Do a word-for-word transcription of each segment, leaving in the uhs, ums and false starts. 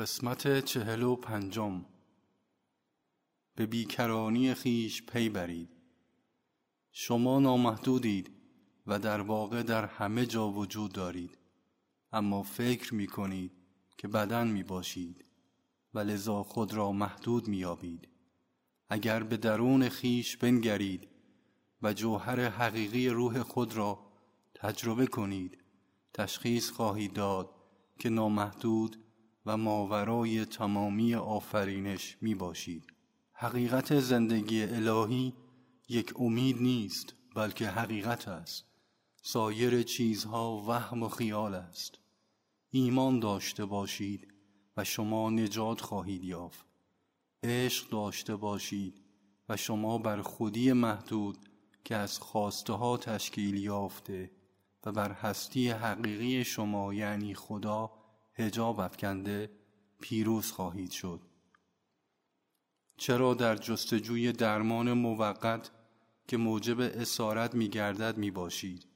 قسمت چهل و پنجم. به بیکرانی خیش پی برید. شما نامحدودید و در واقع در همه جا وجود دارید، اما فکر می کنید که بدن می باشید و لذا خود را محدود می یابید. اگر به درون خیش بنگرید و جوهر حقیقی روح خود را تجربه کنید، تشخیص خواهید داد که نامحدود و ماورای تمامی آفرینش می باشید. حقیقت زندگی الهی یک امید نیست، بلکه حقیقت است. سایر چیزها وهم و خیال است. ایمان داشته باشید و شما نجات خواهید یافت. عشق داشته باشید و شما بر خودی محدود که از خواسته ها تشکیل یافته و بر هستی حقیقی شما یعنی خدا حجاب افکنده پیروز خواهید شد. چرا در جستجوی درمان موقت که موجب اسارت می گردد می باشید؟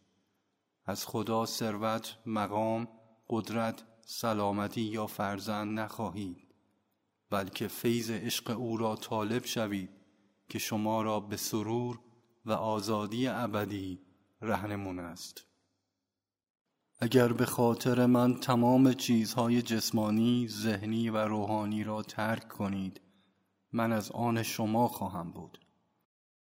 از خدا ثروت، مقام، قدرت، سلامتی یا فرزند نخواهید، بلکه فیض عشق او را طالب شوید که شما را به سرور و آزادی ابدی رهنمون است. اگر به خاطر من تمام چیزهای جسمانی، ذهنی و روحانی را ترک کنید، من از آن شما خواهم بود.